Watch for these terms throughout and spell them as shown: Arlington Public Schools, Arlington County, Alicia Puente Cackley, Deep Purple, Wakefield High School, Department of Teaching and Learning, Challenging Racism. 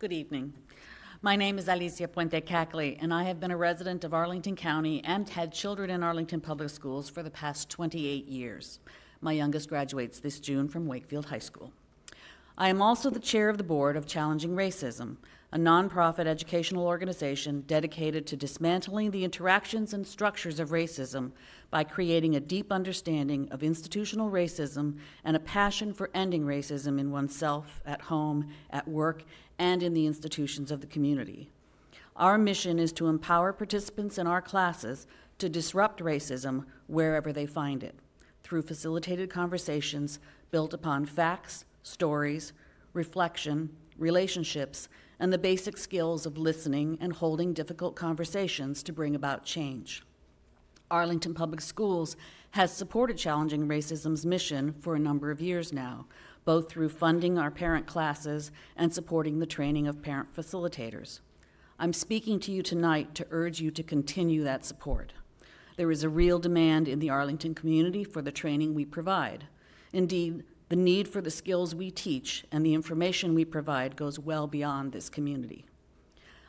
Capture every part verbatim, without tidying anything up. Good evening. My name is Alicia Puente Cackley, and I have been a resident of Arlington County and had children in Arlington Public Schools for the past twenty-eight years. My youngest graduates this June from Wakefield High School. I am also the chair of the board of Challenging Racism, a nonprofit educational organization dedicated to dismantling the interactions and structures of racism by creating a deep understanding of institutional racism and a passion for ending racism in oneself, at home, at work, and in the institutions of the community. Our mission is to empower participants in our classes to disrupt racism wherever they find it, through facilitated conversations built upon facts, stories, reflection, relationships, and the basic skills of listening and holding difficult conversations to bring about change. Arlington Public Schools has supported Challenging Racism's mission for a number of years now, both through funding our parent classes and supporting the training of parent facilitators. I'm speaking to you tonight to urge you to continue that support. There is a real demand in the Arlington community for the training we provide. Indeed, the need for the skills we teach and the information we provide goes well beyond this community.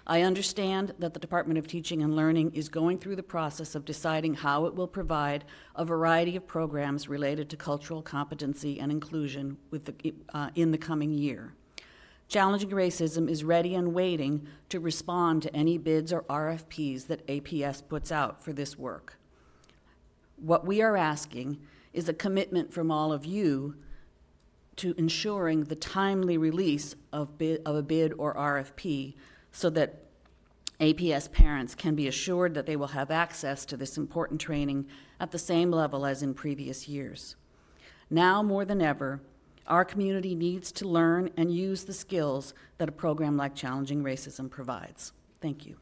I understand that the Department of Teaching and Learning is going through the process of deciding how it will provide a variety of programs related to cultural competency and inclusion with the, uh, in the coming year. Challenging Racism is ready and waiting to respond to any bids or R F Ps that A P S puts out for this work. What we are asking is a commitment from all of you to ensuring the timely release of, bid, of a bid or R F P so that A P S parents can be assured that they will have access to this important training at the same level as in previous years. Now more than ever, our community needs to learn and use the skills that a program like Challenging Racism provides. Thank you.